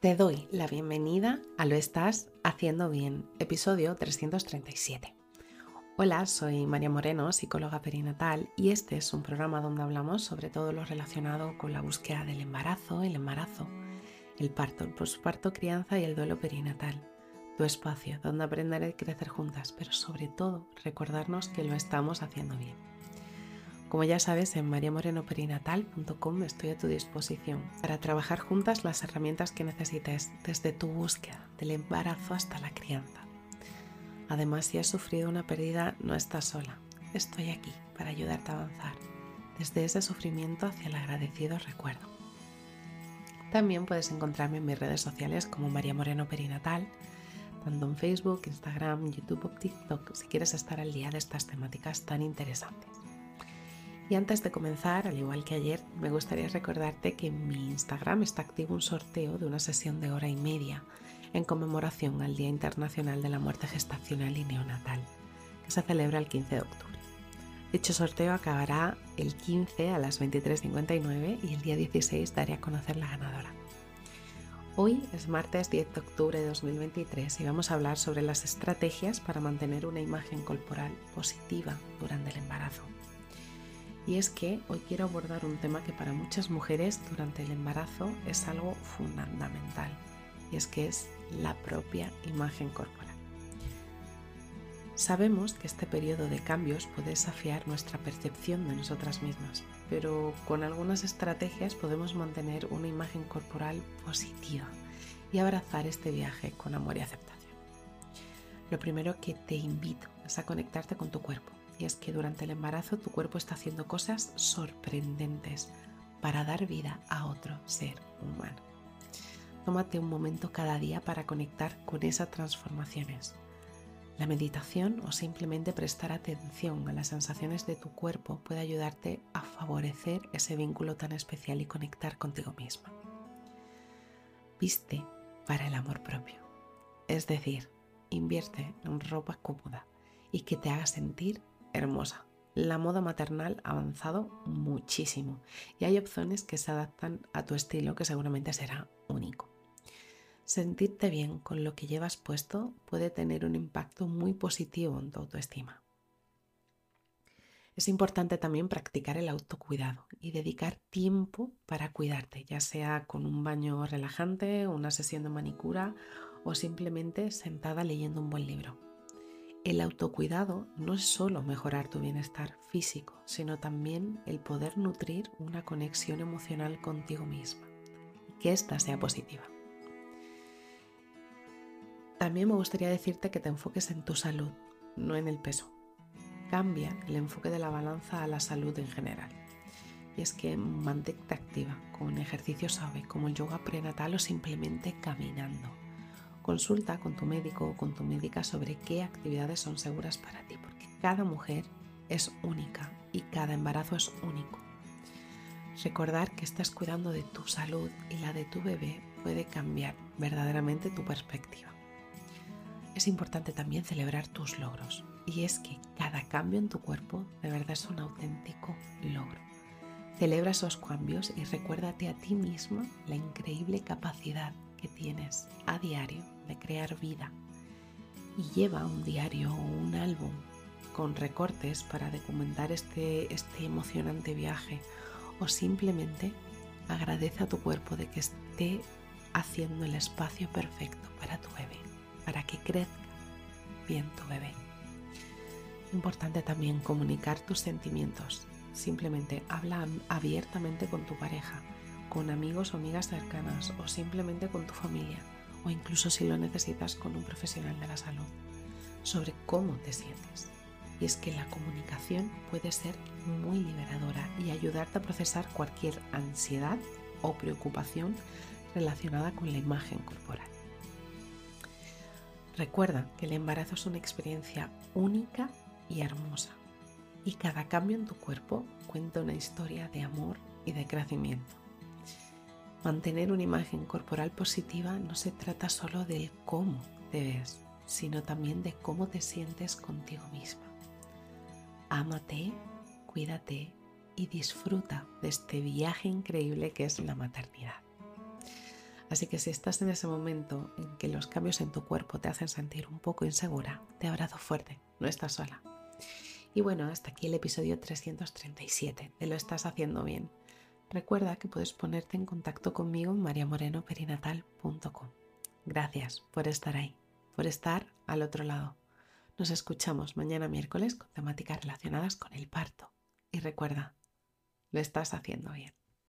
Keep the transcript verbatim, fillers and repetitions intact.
Te doy la bienvenida a Lo estás haciendo bien, episodio trescientos treinta y siete. Hola, soy María Moreno, psicóloga perinatal, y este es un programa donde hablamos sobre todo lo relacionado con la búsqueda del embarazo, el embarazo, el parto, el posparto, crianza y el duelo perinatal. Tu espacio donde aprender a crecer juntas, pero sobre todo recordarnos que lo estamos haciendo bien. Como ya sabes, en maría moreno perinatal punto com estoy a tu disposición para trabajar juntas las herramientas que necesites desde tu búsqueda, del embarazo hasta la crianza. Además, si has sufrido una pérdida, no estás sola. Estoy aquí para ayudarte a avanzar desde ese sufrimiento hacia el agradecido recuerdo. También puedes encontrarme en mis redes sociales como María Moreno Perinatal, tanto en Facebook, Instagram, YouTube o TikTok, si quieres estar al día de estas temáticas tan interesantes. Y antes de comenzar, al igual que ayer, me gustaría recordarte que en mi Instagram está activo un sorteo de una sesión de hora y media en conmemoración al Día Internacional de la Muerte Gestacional y Neonatal, que se celebra el quince de octubre. Dicho sorteo acabará el quince a las veintitrés cincuenta y nueve y el día dieciséis daré a conocer la ganadora. Hoy es martes diez de octubre de dos mil veintitrés y vamos a hablar sobre las estrategias para mantener una imagen corporal positiva durante el embarazo. Y es que hoy quiero abordar un tema que para muchas mujeres durante el embarazo es algo fundamental, y es que es la propia imagen corporal. Sabemos que este periodo de cambios puede desafiar nuestra percepción de nosotras mismas, pero con algunas estrategias podemos mantener una imagen corporal positiva y abrazar este viaje con amor y aceptación. Lo primero que te invito es a conectarte con tu cuerpo. Y es que durante el embarazo tu cuerpo está haciendo cosas sorprendentes para dar vida a otro ser humano. Tómate un momento cada día para conectar con esas transformaciones. La meditación o simplemente prestar atención a las sensaciones de tu cuerpo puede ayudarte a favorecer ese vínculo tan especial y conectar contigo misma. Viste para el amor propio, es decir, invierte en ropa cómoda y que te haga sentir hermosa. La moda maternal ha avanzado muchísimo y hay opciones que se adaptan a tu estilo que seguramente será único. Sentirte bien con lo que llevas puesto puede tener un impacto muy positivo en tu autoestima. Es importante también practicar el autocuidado y dedicar tiempo para cuidarte, ya sea con un baño relajante, una sesión de manicura o simplemente sentada leyendo un buen libro. El autocuidado no es solo mejorar tu bienestar físico, sino también el poder nutrir una conexión emocional contigo misma y que ésta sea positiva. También me gustaría decirte que te enfoques en tu salud, no en el peso. Cambia el enfoque de la balanza a la salud en general. Y es que mantente activa con un ejercicio suave como el yoga prenatal o simplemente caminando. Consulta con tu médico o con tu médica sobre qué actividades son seguras para ti, porque cada mujer es única y cada embarazo es único. Recordar que estás cuidando de tu salud y la de tu bebé puede cambiar verdaderamente tu perspectiva. Es importante también celebrar tus logros, y es que cada cambio en tu cuerpo de verdad es un auténtico logro. Celebra esos cambios y recuérdate a ti misma la increíble capacidad que tienes a diario de crear vida, y lleva un diario o un álbum con recortes para documentar este, este emocionante viaje, o simplemente agradece a tu cuerpo de que esté haciendo el espacio perfecto para tu bebé, para que crezca bien tu bebé. Importante también comunicar tus sentimientos, simplemente habla abiertamente con tu pareja, con amigos o amigas cercanas, o simplemente con tu familia, o incluso si lo necesitas con un profesional de la salud, sobre cómo te sientes. Y es que la comunicación puede ser muy liberadora y ayudarte a procesar cualquier ansiedad o preocupación relacionada con la imagen corporal. Recuerda que el embarazo es una experiencia única y hermosa, y cada cambio en tu cuerpo cuenta una historia de amor y de crecimiento. Mantener una imagen corporal positiva no se trata solo del cómo te ves, sino también de cómo te sientes contigo misma. Ámate, cuídate y disfruta de este viaje increíble que es la maternidad. Así que si estás en ese momento en que los cambios en tu cuerpo te hacen sentir un poco insegura, te abrazo fuerte, no estás sola. Y bueno, hasta aquí el episodio trescientos treinta y siete de Lo estás haciendo bien. Recuerda que puedes ponerte en contacto conmigo en maría moreno perinatal punto com. Gracias por estar ahí, por estar al otro lado. Nos escuchamos mañana miércoles con temáticas relacionadas con el parto. Y recuerda, lo estás haciendo bien.